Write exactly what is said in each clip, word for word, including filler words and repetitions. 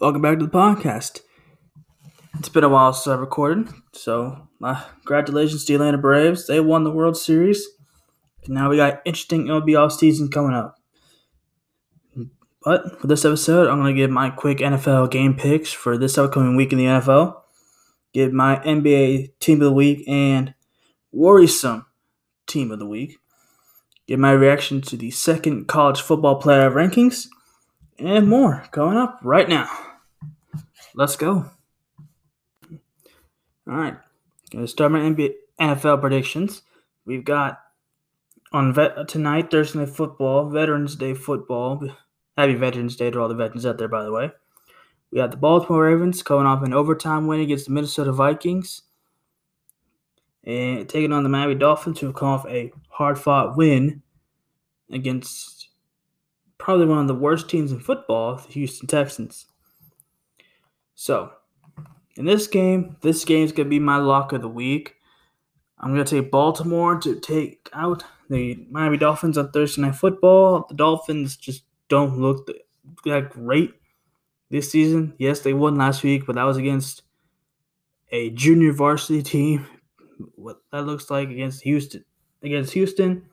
Welcome back to the podcast. It's been a while since I recorded, so uh, congratulations to the Atlanta Braves. They won the World Series, and now we got interesting M L B offseason coming up. But for this episode, I'm going to give my quick N F L game picks for this upcoming week in the N F L, give my N B A team of the week and worrisome team of the week, give my reaction to the second college football playoff rankings, and more coming up right now. Let's go. All right, going to start my N B A, N F L predictions. We've got on vet, tonight, Thursday Night Football, Veterans Day Football. Happy Veterans Day to all the veterans out there, by the way. We have the Baltimore Ravens coming off an overtime win against the Minnesota Vikings, and taking on the Miami Dolphins, who have come off a hard-fought win against probably one of the worst teams in football, the Houston Texans. So, in this game, this game is going to be my lock of the week. I'm going to take Baltimore to take out the Miami Dolphins on Thursday Night Football. The Dolphins just don't look that great this season. Yes, they won last week, but that was against a junior varsity team. What that looks like against Houston. Against Houston,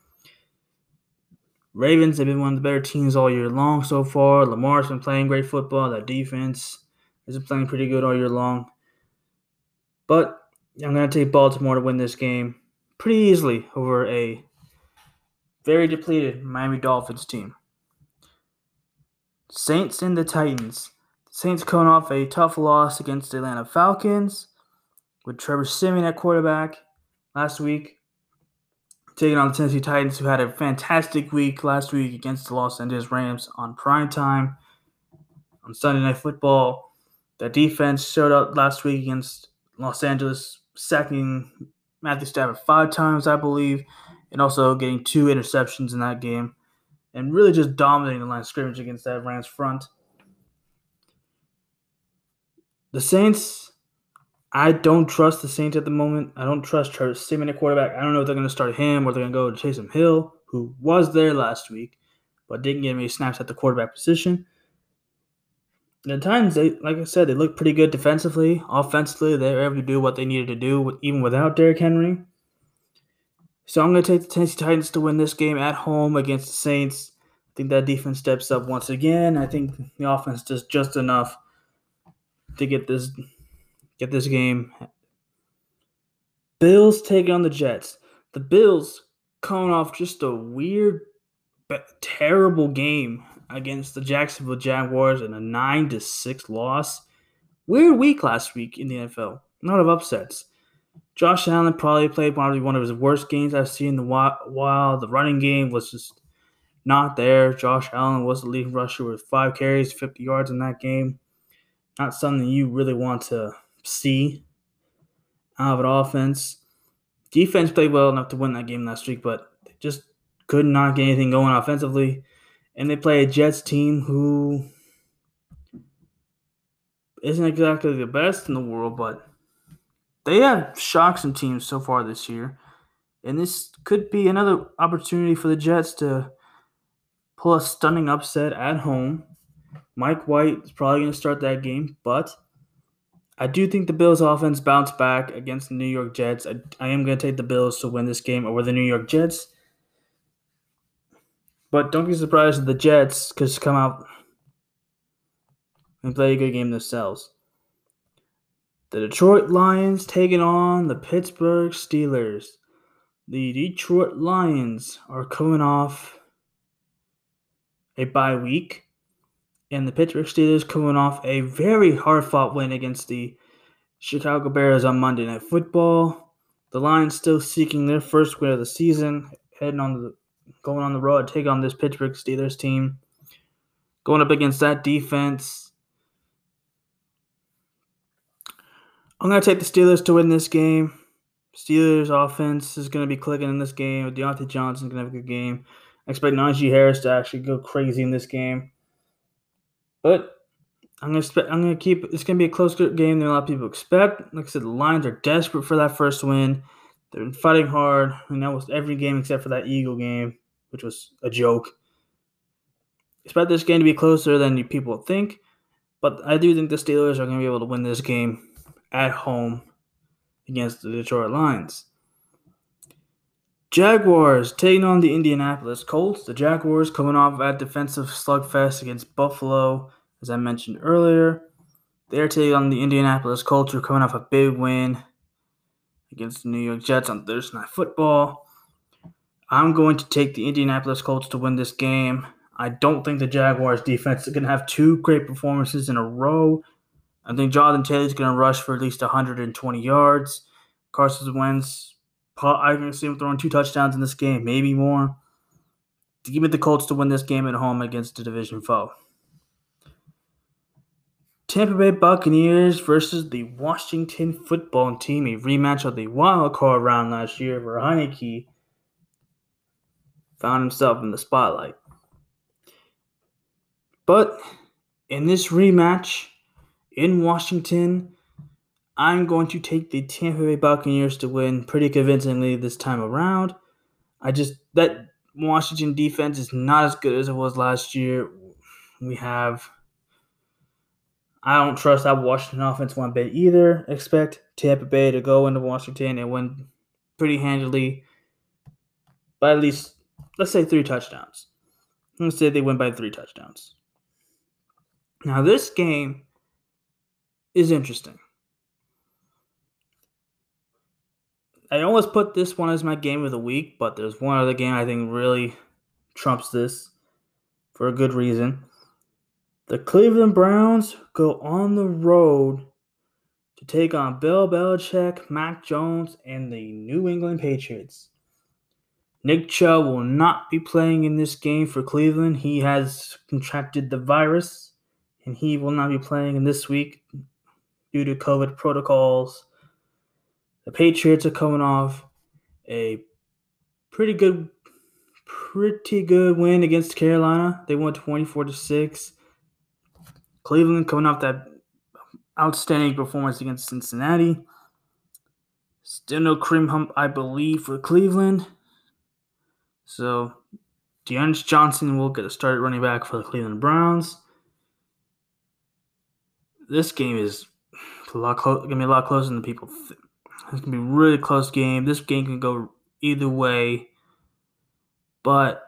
Ravens have been one of the better teams all year long so far. Lamar's been playing great football. That defense has been playing pretty good all year long. But I'm going to take Baltimore to win this game pretty easily over a very depleted Miami Dolphins team. Saints and the Titans. Saints coming off a tough loss against the Atlanta Falcons with Trevor Simmons at quarterback last week, taking on the Tennessee Titans, who had a fantastic week last week against the Los Angeles Rams on primetime on Sunday Night Football. The defense showed up last week against Los Angeles, sacking Matthew Stafford five times, I believe, and also getting two interceptions in that game, and really just dominating the line of scrimmage against that Rams front. The Saints, I don't trust the Saints at the moment. I don't trust Trevor Simmons at quarterback. I don't know if they're going to start him or they're going to go to Taysom Hill, who was there last week but didn't get any snaps at the quarterback position. The Titans, they, like I said, they look pretty good defensively. Offensively, they were able to do what they needed to do, with, even without Derrick Henry. So I'm going to take the Tennessee Titans to win this game at home against the Saints. I think that defense steps up once again. I think the offense does just enough to get this get this game. Bills taking on the Jets. The Bills coming off just a weird, but terrible game against the Jacksonville Jaguars in a nine to six loss. Weird week last week in the N F L. A lot of upsets. Josh Allen probably played probably one of his worst games I've seen in a while. The running game was just not there. Josh Allen was the leading rusher with five carries, fifty yards in that game. Not something you really want to see out of an offense. Defense played well enough to win that game last week, but they just could not get anything going offensively. And they play a Jets team who isn't exactly the best in the world, but they have shocked some teams so far this year. And this could be another opportunity for the Jets to pull a stunning upset at home. Mike White is probably going to start that game, but I do think the Bills offense bounced back against the New York Jets. I, I am going to take the Bills to win this game over the New York Jets. But don't be surprised if the Jets just come out and play a good game themselves. The Detroit Lions taking on the Pittsburgh Steelers. The Detroit Lions are coming off a bye week, and the Pittsburgh Steelers coming off a very hard-fought win against the Chicago Bears on Monday Night Football. The Lions still seeking their first win of the season, heading on to the Going on the road, take on this Pittsburgh Steelers team. Going up against that defense. I'm going to take the Steelers to win this game. Steelers offense is going to be clicking in this game. Deontay Johnson's going to have a good game. I expect Najee Harris to actually go crazy in this game. But I'm going to expect, I'm going to keep, it's going to be a closer game than a lot of people expect. Like I said, the Lions are desperate for that first win. They've been fighting hard in almost every game except for that Eagle game, which was a joke. Expect this game to be closer than you people think. But I do think the Steelers are going to be able to win this game at home against the Detroit Lions. Jaguars taking on the Indianapolis Colts. The Jaguars coming off that defensive slugfest against Buffalo, as I mentioned earlier. They're taking on the Indianapolis Colts, who are coming off a big win against the New York Jets on Thursday Night Football. I'm going to take the Indianapolis Colts to win this game. I don't think the Jaguars defense is going to have two great performances in a row. I think Jonathan Taylor's going to rush for at least one hundred twenty yards. Carson Wentz, I can see him throwing two touchdowns in this game, maybe more. Give me the Colts to win this game at home against a division foe. Tampa Bay Buccaneers versus the Washington football team, a rematch of the wild card round last year where Heineke found himself in the spotlight. But in this rematch in Washington, I'm going to take the Tampa Bay Buccaneers to win pretty convincingly this time around. I just, that Washington defense is not as good as it was last year. We have... I don't trust that Washington offense one bit either. Expect Tampa Bay to go into Washington and win pretty handily by at least, let's say, three touchdowns. Let's say they win by three touchdowns. Now, this game is interesting. I always put this one as my game of the week, but there's one other game I think really trumps this for a good reason. The Cleveland Browns go on the road to take on Bill Belichick, Mac Jones, and the New England Patriots. Nick Chubb will not be playing in this game for Cleveland. He has contracted the virus, and he will not be playing in this week due to COVID protocols. The Patriots are coming off a pretty good, pretty good win against Carolina. They won twenty-four to six. Cleveland coming off that outstanding performance against Cincinnati. Still no cream hump, I believe, for Cleveland. So, Dearness Johnson will get a start running back for the Cleveland Browns. This game is a lot clo- going to be a lot closer than people think. It's going to be a really close game. This game can go either way. But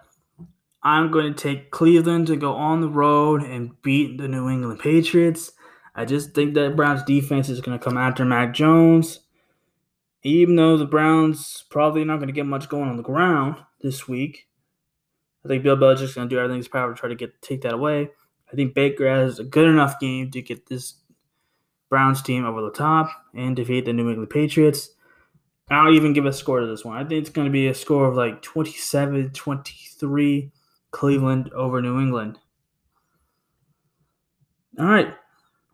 I'm going to take Cleveland to go on the road and beat the New England Patriots. I just think that Browns defense is going to come after Mac Jones. Even though the Browns probably not going to get much going on the ground this week, I think Bill Belichick's going to do everything in his power to try to get take that away. I think Baker has a good enough game to get this Browns team over the top and defeat the New England Patriots. I'll even give a score to this one. I think it's going to be a score of like twenty-seven twenty-three. Cleveland over New England. All right.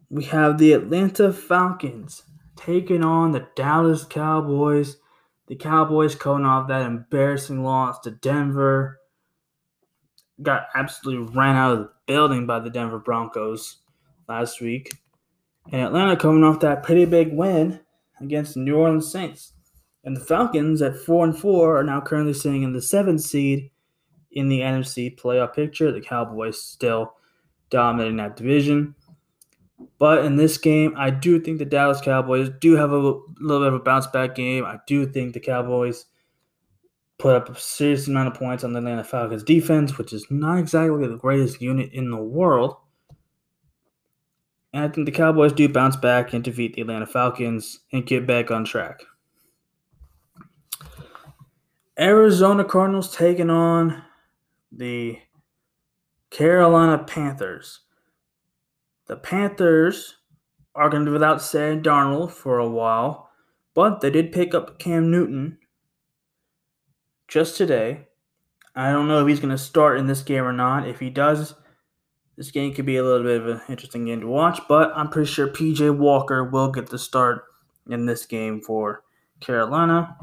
We have the Atlanta Falcons taking on the Dallas Cowboys. The Cowboys coming off that embarrassing loss to Denver. Got absolutely ran out of the building by the Denver Broncos last week. And Atlanta coming off that pretty big win against the New Orleans Saints. And the Falcons at four and four are now currently sitting in the seventh seed in the N F C playoff picture. The Cowboys still dominating that division. But in this game, I do think the Dallas Cowboys do have a little bit of a bounce-back game. I do think the Cowboys put up a serious amount of points on the Atlanta Falcons defense, which is not exactly the greatest unit in the world. And I think the Cowboys do bounce back and defeat the Atlanta Falcons and get back on track. Arizona Cardinals taking on the Carolina Panthers. The Panthers are going to be without Sam Darnold for a while, but they did pick up Cam Newton just today. I don't know if he's going to start in this game or not. If he does, this game could be a little bit of an interesting game to watch, but I'm pretty sure P J Walker will get the start in this game for Carolina.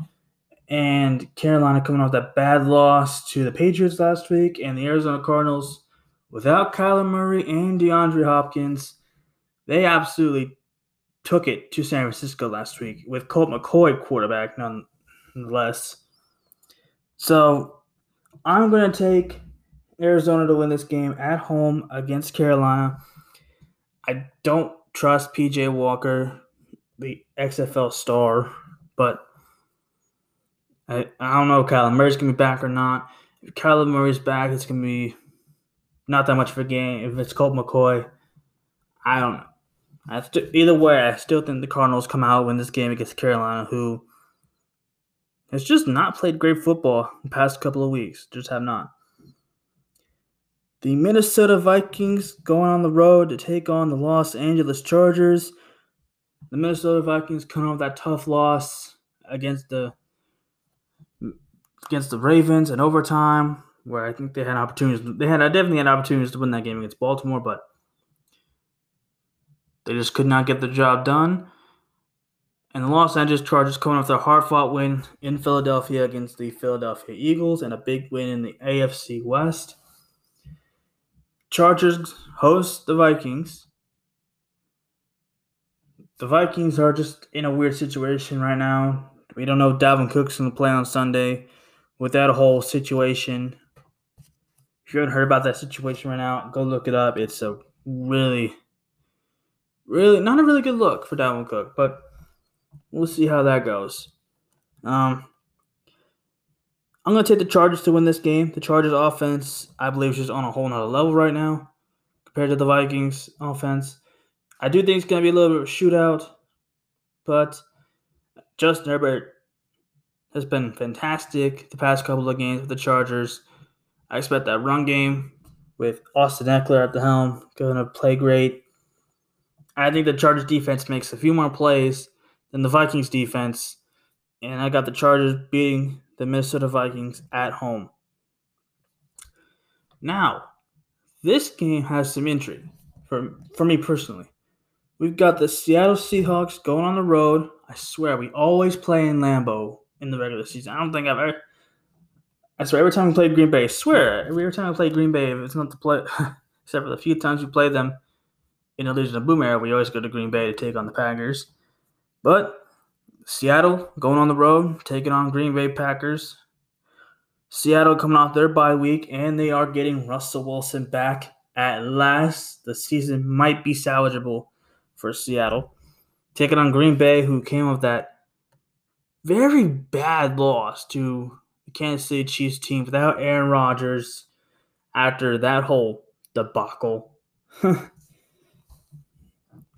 And Carolina coming off that bad loss to the Patriots last week. And the Arizona Cardinals, without Kyler Murray and DeAndre Hopkins, they absolutely took it to San Francisco last week with Colt McCoy quarterback nonetheless. So I'm going to take Arizona to win this game at home against Carolina. I don't trust P J Walker, the X F L star, but I, I don't know if Kyler Murray's going to be back or not. If Kyler Murray's back, it's going to be not that much of a game. If it's Colt McCoy, I don't know. I st- either way, I still think the Cardinals come out win this game against Carolina, who has just not played great football the past couple of weeks. Just have not. The Minnesota Vikings going on the road to take on the Los Angeles Chargers. The Minnesota Vikings coming off that tough loss against the against the Ravens in overtime, where I think they had opportunities. They had I definitely had opportunities to win that game against Baltimore, but they just could not get the job done. And the Los Angeles Chargers coming off their hard-fought win in Philadelphia against the Philadelphia Eagles and a big win in the A F C West. Chargers host the Vikings. The Vikings are just in a weird situation right now. We don't know if Dalvin Cook's going to play on Sunday with that whole situation. If you haven't heard about that situation right now, go look it up. It's a really, really, not a really good look for Dalvin Cook, but we'll see how that goes. Um, I'm going to take the Chargers to win this game. The Chargers offense, I believe, is just on a whole nother level right now compared to the Vikings offense. I do think it's going to be a little bit of a shootout, but Justin Herbert has been fantastic the past couple of games with the Chargers. I expect that run game with Austin Eckler at the helm going to play great. I think the Chargers defense makes a few more plays than the Vikings defense, and I got the Chargers beating the Minnesota Vikings at home. Now, this game has some intrigue for, for me personally. We've got the Seattle Seahawks going on the road. I swear, we always play in Lambeau in the regular season. I don't think I've ever... I swear, every time we play Green Bay, I swear, every time I play Green Bay, if it's not the play... except for the few times we play them in a losing a boom era, we always go to Green Bay to take on the Packers. But Seattle going on the road, taking on Green Bay Packers. Seattle coming off their bye week, and they are getting Russell Wilson back at last. The season might be salvageable for Seattle. Taking on Green Bay, who came off that very bad loss to the Kansas City Chiefs team without Aaron Rodgers after that whole debacle.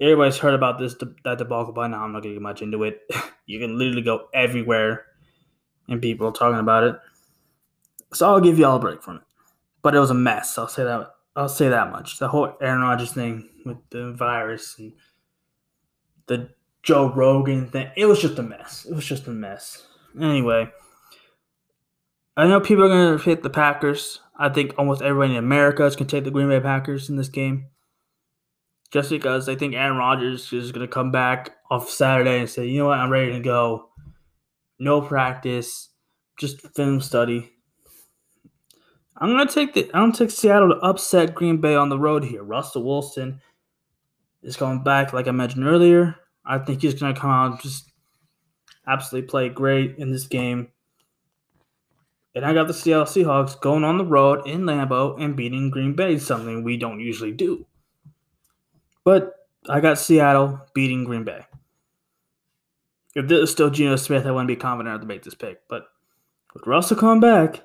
Everybody's heard about this that debacle by now. I'm not going to get much into it. You can literally go everywhere and people are talking about it. So I'll give y'all a break from it. But it was a mess. I'll say that I'll say that much. The whole Aaron Rodgers thing with the virus and the Joe Rogan thing. It was just a mess. It was just a mess. Anyway, I know people are going to hit the Packers. I think almost everybody in America is going to take the Green Bay Packers in this game. Just because I think Aaron Rodgers is going to come back off Saturday and say, you know what, I'm ready to go. No practice, just film study. I'm going to take the. I'm going to take Seattle to upset Green Bay on the road here. Russell Wilson is coming back, like I mentioned earlier. I think he's going to come out and just absolutely play great in this game. And I got the Seattle Seahawks going on the road in Lambeau and beating Green Bay, something we don't usually do. But I got Seattle beating Green Bay. If this was still Geno Smith, I wouldn't be confident to make this pick. But with Russell coming back,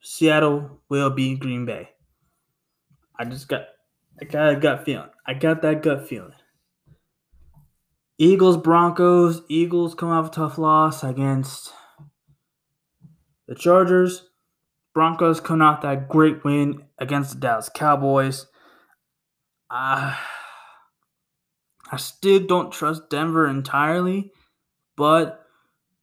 Seattle will beat Green Bay. I just got, I got a gut feeling. I got that gut feeling. Eagles, Broncos. Eagles come off a tough loss against the Chargers. Broncos come off that great win against the Dallas Cowboys. Uh, I still don't trust Denver entirely, but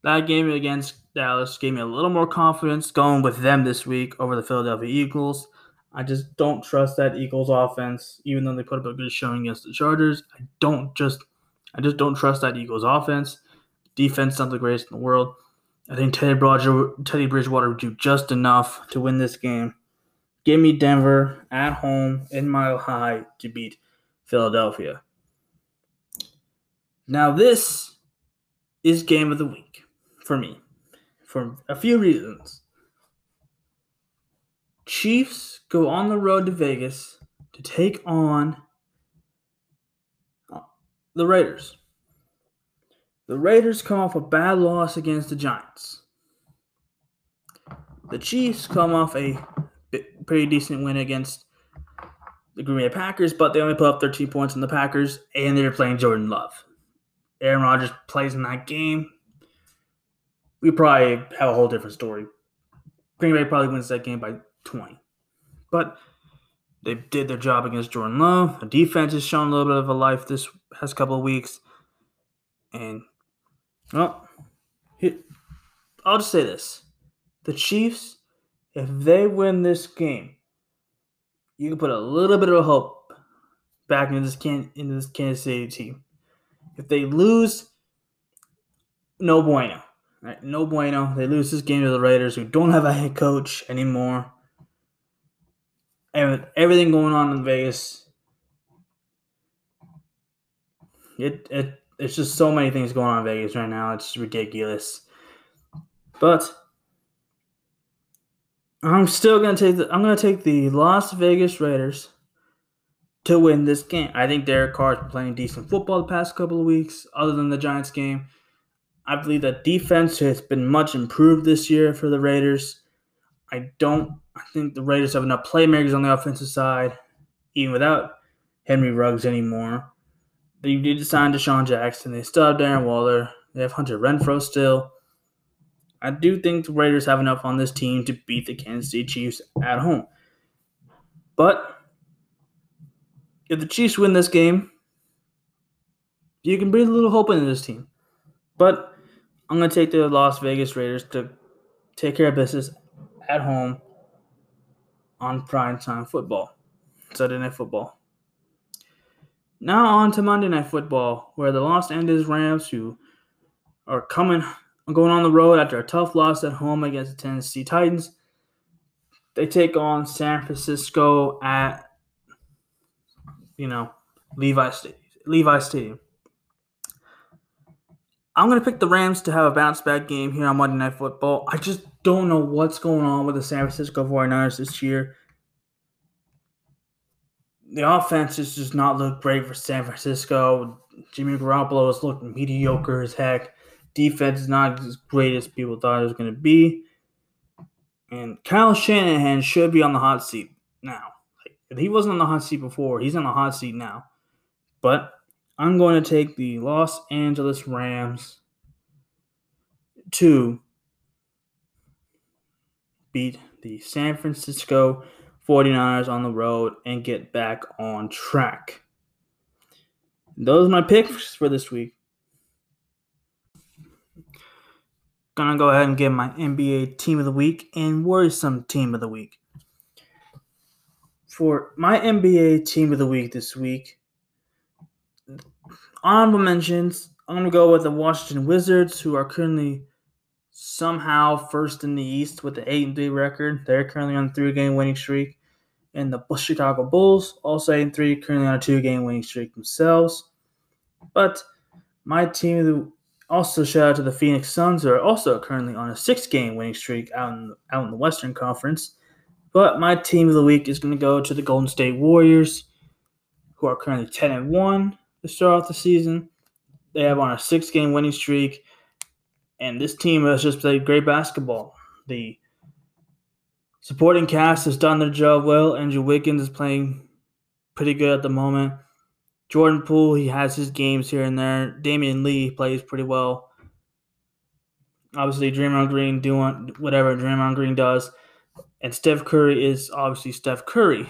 that game against Dallas gave me a little more confidence going with them this week over the Philadelphia Eagles. I just don't trust that Eagles offense, even though they put up a good showing against the Chargers. I don't just, I just don't trust that Eagles offense. Defense, not the greatest in the world. I think Teddy Bridgewater, Teddy Bridgewater would do just enough to win this game. Give me Denver at home in Mile High to beat Philadelphia. Now this is game of the week for me for a few reasons. Chiefs go on the road to Vegas to take on the Raiders. The Raiders come off a bad loss against the Giants. The Chiefs come off a pretty decent win against the Green Bay Packers, but they only put up thirteen points on the Packers, and they're playing Jordan Love. Aaron Rodgers plays in that game. We probably have a whole different story. Green Bay probably wins that game by twenty. But they did their job against Jordan Love. The defense has shown a little bit of a life this past couple of weeks. And, well, here, I'll just say this. The Chiefs, if they win this game, you can put a little bit of hope back into this, can, into this Kansas City team. If they lose, no bueno. Right, no bueno. They lose this game to the Raiders, who don't have a head coach anymore. And with everything going on in Vegas, it it it's just so many things going on in Vegas right now. It's ridiculous. But I'm still gonna take the I'm gonna take the Las Vegas Raiders to win this game. I think Derek Carr's been playing decent football the past couple of weeks, other than the Giants game. I believe that defense has been much improved this year for the Raiders. I don't I think the Raiders have enough playmakers on the offensive side, even without Henry Ruggs anymore. They did sign Deshaun Jackson. They still have Darren Waller. They have Hunter Renfrow still. I do think the Raiders have enough on this team to beat the Kansas City Chiefs at home. But if the Chiefs win this game, you can breathe a little hope into this team. But I'm going to take the Las Vegas Raiders to take care of business at home on primetime football, Saturday Night Football. Now on to Monday Night Football, where the Los Angeles Rams, who are coming, going on the road after a tough loss at home against the Tennessee Titans, they take on San Francisco at, you know, Levi Stadium. Levi Stadium. I'm going to pick the Rams to have a bounce-back game here on Monday Night Football. I just don't know what's going on with the San Francisco forty-niners this year. The offense has just not looked great for San Francisco. Jimmy Garoppolo is looking mediocre as heck. Defense is not as great as people thought it was going to be. And Kyle Shanahan should be on the hot seat now. Like, if he wasn't on the hot seat before, he's on the hot seat now. But I'm going to take the Los Angeles Rams to beat the San Francisco forty-niners on the road and get back on track. Those are my picks for this week. Going to go ahead and give my N B A Team of the Week and Worrisome Team of the Week. For my N B A Team of the Week this week, honorable mentions, I'm going to go with the Washington Wizards, who are currently somehow first in the East with an eight and three record. They're currently on a three-game winning streak. And the Chicago Bulls, also eight and three, currently on a two-game winning streak themselves. But my team of the, also shout out to the Phoenix Suns, who are also currently on a six-game winning streak out in, out in the Western Conference. But my team of the week is going to go to the Golden State Warriors, who are currently ten and one. To start off the season. They have on a six-game winning streak, and this team has just played great basketball. The supporting cast has done their job well. Andrew Wiggins is playing pretty good at the moment. Jordan Poole, he has his games here and there. Damian Lee plays pretty well. Obviously, Draymond Green doing whatever Draymond Green does, and Steph Curry is obviously Steph Curry.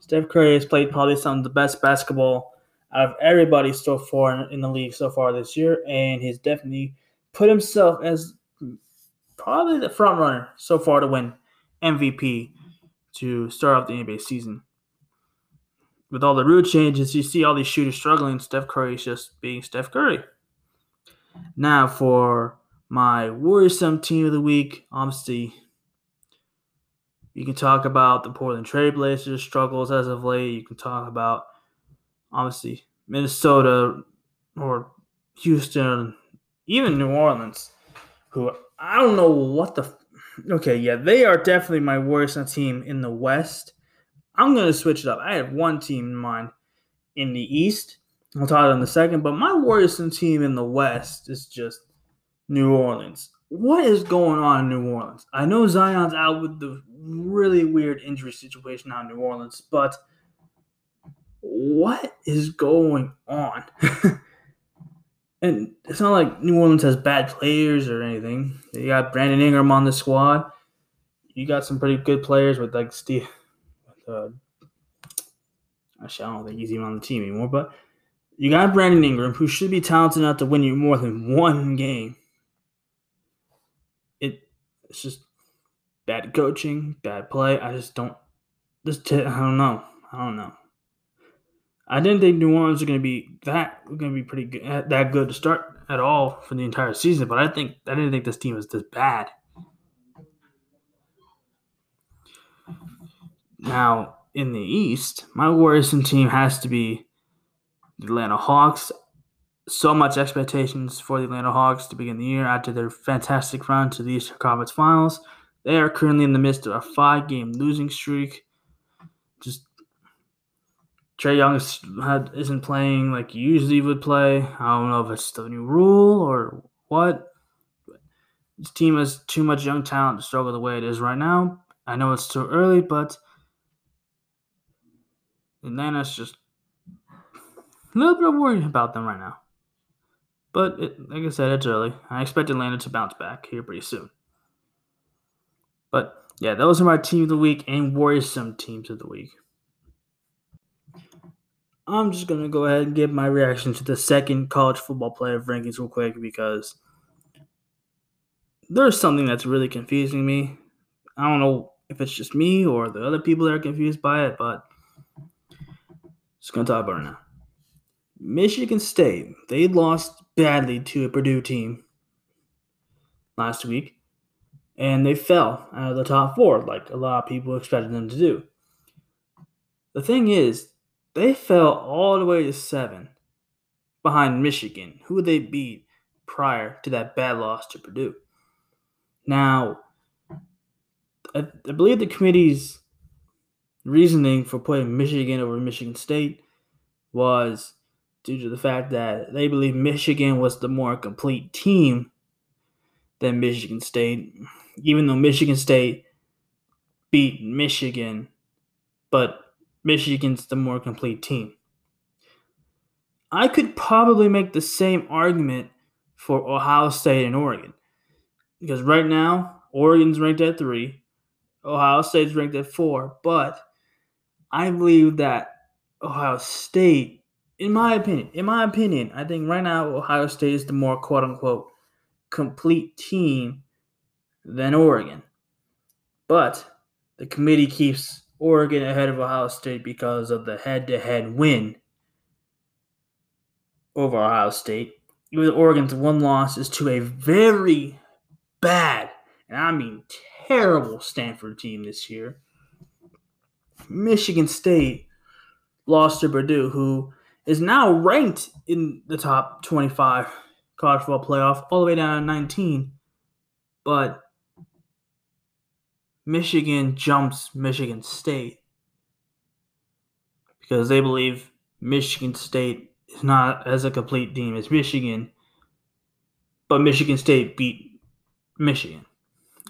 Steph Curry has played probably some of the best basketball out of everybody so far in the league so far this year, and he's definitely put himself as probably the front runner so far to win M V P to start off the N B A season. With all the rule changes, you see all these shooters struggling. Steph Curry is just being Steph Curry. Now for my worrisome team of the week, obviously, you can talk about the Portland Trailblazers' struggles as of late. You can talk about obviously, Minnesota or Houston, even New Orleans, who I don't know what the – okay, yeah, they are definitely my worst team in the West. I'm going to switch it up. I have one team in mind in the East, I'll talk about it in a second. But my worrisome team in the West is just New Orleans. What is going on in New Orleans? I know Zion's out with the really weird injury situation out in New Orleans, but what is going on? And it's not like New Orleans has bad players or anything. You got Brandon Ingram on the squad. You got some pretty good players with like Steve. With, uh, actually, I don't think he's even on the team anymore. But you got Brandon Ingram, who should be talented enough to win you more than one game. It, it's just bad coaching, bad play. I just don't. This t- I don't know. I don't know. I didn't think New Orleans was going to be that going to be pretty good, that good to start at all for the entire season, but I think I didn't think this team was this bad. Now in the East, my worrisome team has to be the Atlanta Hawks. So much expectations for the Atlanta Hawks to begin the year after their fantastic run to the Eastern Conference Finals. They are currently in the midst of a five-game losing streak. Just. Trae Young isn't playing like he usually would play. I don't know if it's the new rule or what. This team has too much young talent to struggle the way it is right now. I know it's too early, but Atlanta's just a little bit worried about them right now. But it, like I said, it's early. I expect Atlanta to bounce back here pretty soon. But yeah, those are my team of the week and worrisome teams of the week. I'm just going to go ahead and give my reaction to the second college football player rankings real quick because there's something that's really confusing me. I don't know if it's just me or the other people that are confused by it, but just going to talk about it now. Michigan State, they lost badly to a Purdue team last week, and they fell out of the top four like a lot of people expected them to do. The thing is, they fell all the way to seven behind Michigan, who they beat prior to that bad loss to Purdue. Now, I, I believe the committee's reasoning for putting Michigan over Michigan State was due to the fact that they believe Michigan was the more complete team than Michigan State, even though Michigan State beat Michigan, but Michigan's the more complete team. I could probably make the same argument for Ohio State and Oregon. Because right now, Oregon's ranked at three. Ohio State's ranked at four. But I believe that Ohio State, in my opinion, in my opinion, I think right now Ohio State is the more quote-unquote complete team than Oregon. But the committee keeps Oregon ahead of Ohio State because of the head-to-head win over Ohio State. Even Oregon's one loss is to a very bad, and I mean terrible, Stanford team this year. Michigan State lost to Purdue, who is now ranked in the top twenty-five college football playoff, all the way down to nineteen, but Michigan jumps Michigan State because they believe Michigan State is not as a complete team as Michigan, but Michigan State beat Michigan.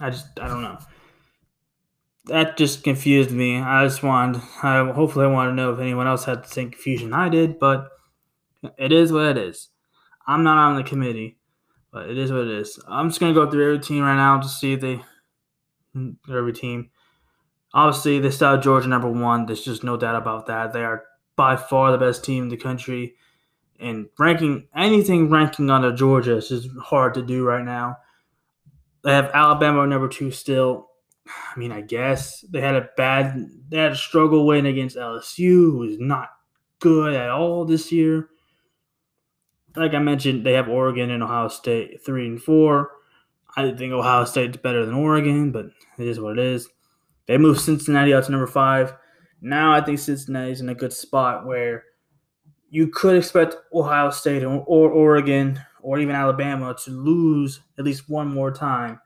I just, I don't know. That just confused me. I just wanted, I, hopefully I want to know if anyone else had the same confusion I did, but it is what it is. I'm not on the committee, but it is what it is. I'm just going to go through every team right now to see if they... Every team. Obviously, they still have Georgia number one. There's just no doubt about that. They are by far the best team in the country. And ranking anything ranking under Georgia is just hard to do right now. They have Alabama number two still. I mean, I guess they had a bad, they had a struggle win against L S U, who is not good at all this year. Like I mentioned, they have Oregon and Ohio State three and four. I think Ohio State's better than Oregon, but it is what it is. They moved Cincinnati out to number five. Now I think Cincinnati's in a good spot where you could expect Ohio State or, or Oregon or even Alabama to lose at least one more time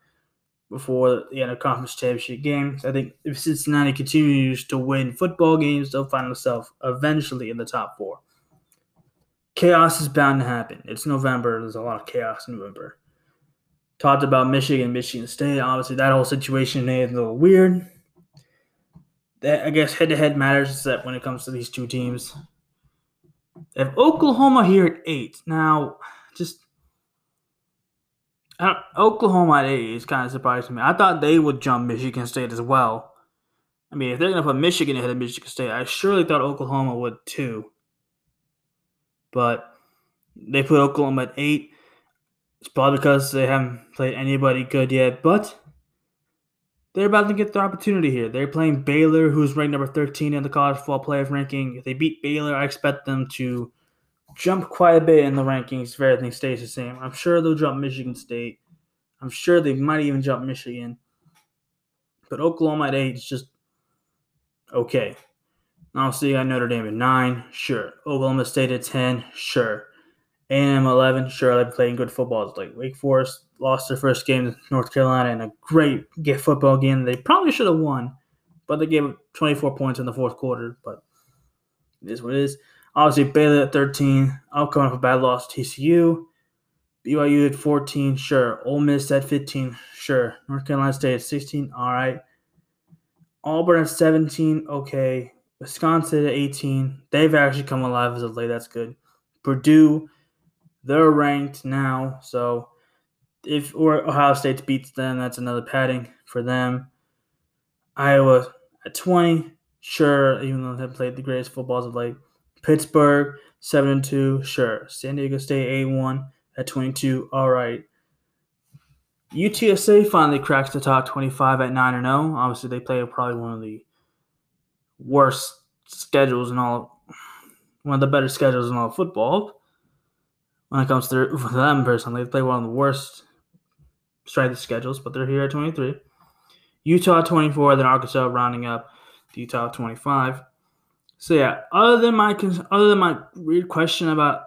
before the end of conference championship games. I think if Cincinnati continues to win football games, they'll find themselves eventually in the top four. chaos is bound to happen. It's November. There's a lot of chaos in November. Talked about Michigan, Michigan State. Obviously, that whole situation is a little weird. That, I guess, head-to-head matters, except when it comes to these two teams. They have Oklahoma here at eight. Now, just I don't, Oklahoma at eight is kind of surprising me. I thought they would jump Michigan State as well. I mean, if they're going to put Michigan ahead of Michigan State, I surely thought Oklahoma would too. But they put Oklahoma at eight. It's probably because they haven't played anybody good yet, but they're about to get their opportunity here. They're playing Baylor, who's ranked number thirteen in the college football playoff ranking. If they beat Baylor, I expect them to jump quite a bit in the rankings if everything stays the same. I'm sure they'll jump Michigan State. I'm sure they might even jump Michigan. But Oklahoma at eight is just okay. Obviously, you got Notre Dame at nine, sure. Oklahoma State at ten, sure. A and M eleven, sure, they're playing good football. It's like Wake Forest lost their first game to North Carolina in a great football game. They probably should have won, but they gave up twenty-four points in the fourth quarter. But it is what it is. Obviously, Baylor at thirteen. Outcome of a bad loss to T C U. B Y U at fourteen, sure. Ole Miss at fifteen, sure. North Carolina State at sixteen, all right. Auburn at seventeen, okay. Wisconsin at eighteen. They've actually come alive as of late. That's good. Purdue, they're ranked now. So if or Ohio State beats them, that's another padding for them. Iowa at twenty. Sure, even though they haven't played the greatest footballs of late. Pittsburgh, seven and two. Sure. San Diego State, eight and one at twenty-two. All right. U T S A finally cracks the top twenty-five at nine and oh. Obviously, they play probably one of the worst schedules in all – one of the better schedules in all of football. When it comes to their, for them personally, they play one of the worst strength schedules, but they're here at twenty-three. Utah twenty-four, then Arkansas rounding up the Utah twenty-five. So yeah, other than my other than my weird question about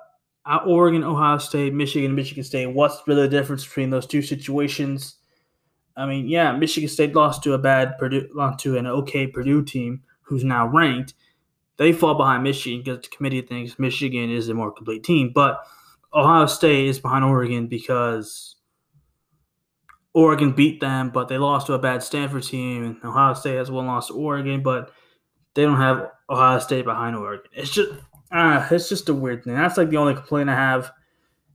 Oregon, Ohio State, Michigan, Michigan State, what's really the difference between those two situations? I mean, yeah, Michigan State lost to a bad Purdue, lost to an okay Purdue team who's now ranked. They fall behind Michigan because the committee thinks Michigan is a more complete team, but Ohio State is behind Oregon because Oregon beat them, but they lost to a bad Stanford team, and Ohio State has one loss to Oregon, but they don't have Ohio State behind Oregon. It's just uh, it's just a weird thing. That's like the only complaint I have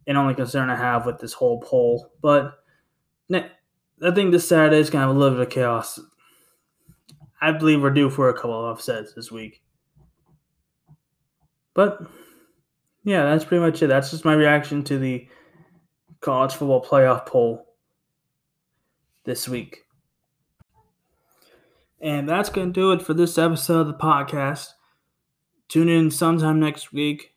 and only concern I have with this whole poll. But I think this Saturday is going to have a little bit of chaos. I believe we're due for a couple of upsets this week. But yeah, that's pretty much it. That's just my reaction to the college football playoff poll this week. And that's going to do it for this episode of the podcast. Tune in sometime next week.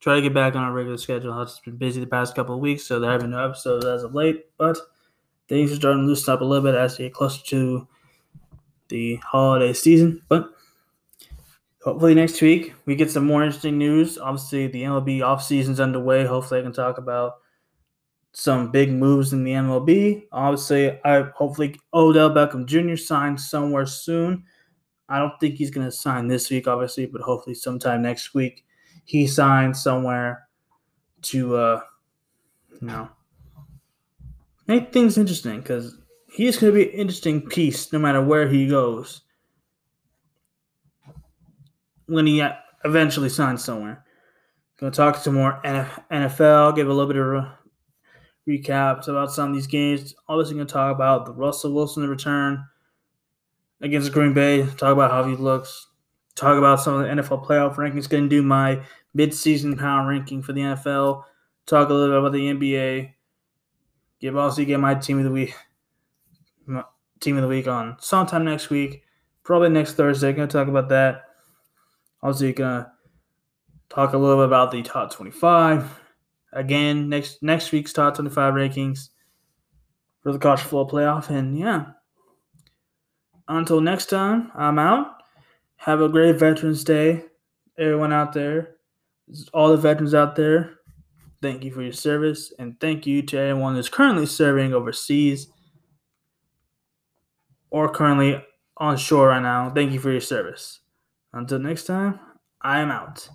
Try to get back on our regular schedule. I've just been busy the past couple of weeks, so there haven't been no episodes as of late. But things are starting to loosen up a little bit as we get closer to the holiday season. But hopefully next week we get some more interesting news. Obviously, the M L B offseason's underway. Hopefully I can talk about some big moves in the M L B. Obviously, I hopefully Odell Beckham Junior signs somewhere soon. I don't think he's going to sign this week, obviously, but hopefully sometime next week he signs somewhere to, uh, you know, make things interesting because he's going to be an interesting piece no matter where he goes. When he eventually signs somewhere. Going to talk some more N F L, give a little bit of re- recaps about some of these games. Obviously going to talk about the Russell Wilson return against Green Bay, talk about how he looks, talk about some of the N F L playoff rankings, going to do my midseason power ranking for the N F L, talk a little bit about the N B A, give also get my team of the week, my team of the week on sometime next week, probably next Thursday. Going to talk about that. Also, going to talk a little bit about the top twenty-five. Again, next next week's top twenty-five rankings for the college football playoff. And, yeah, until next time, I'm out. Have a great Veterans Day, everyone out there. All the veterans out there, thank you for your service. And thank you to everyone that's currently serving overseas or currently on shore right now. Thank you for your service. Until next time, I am out.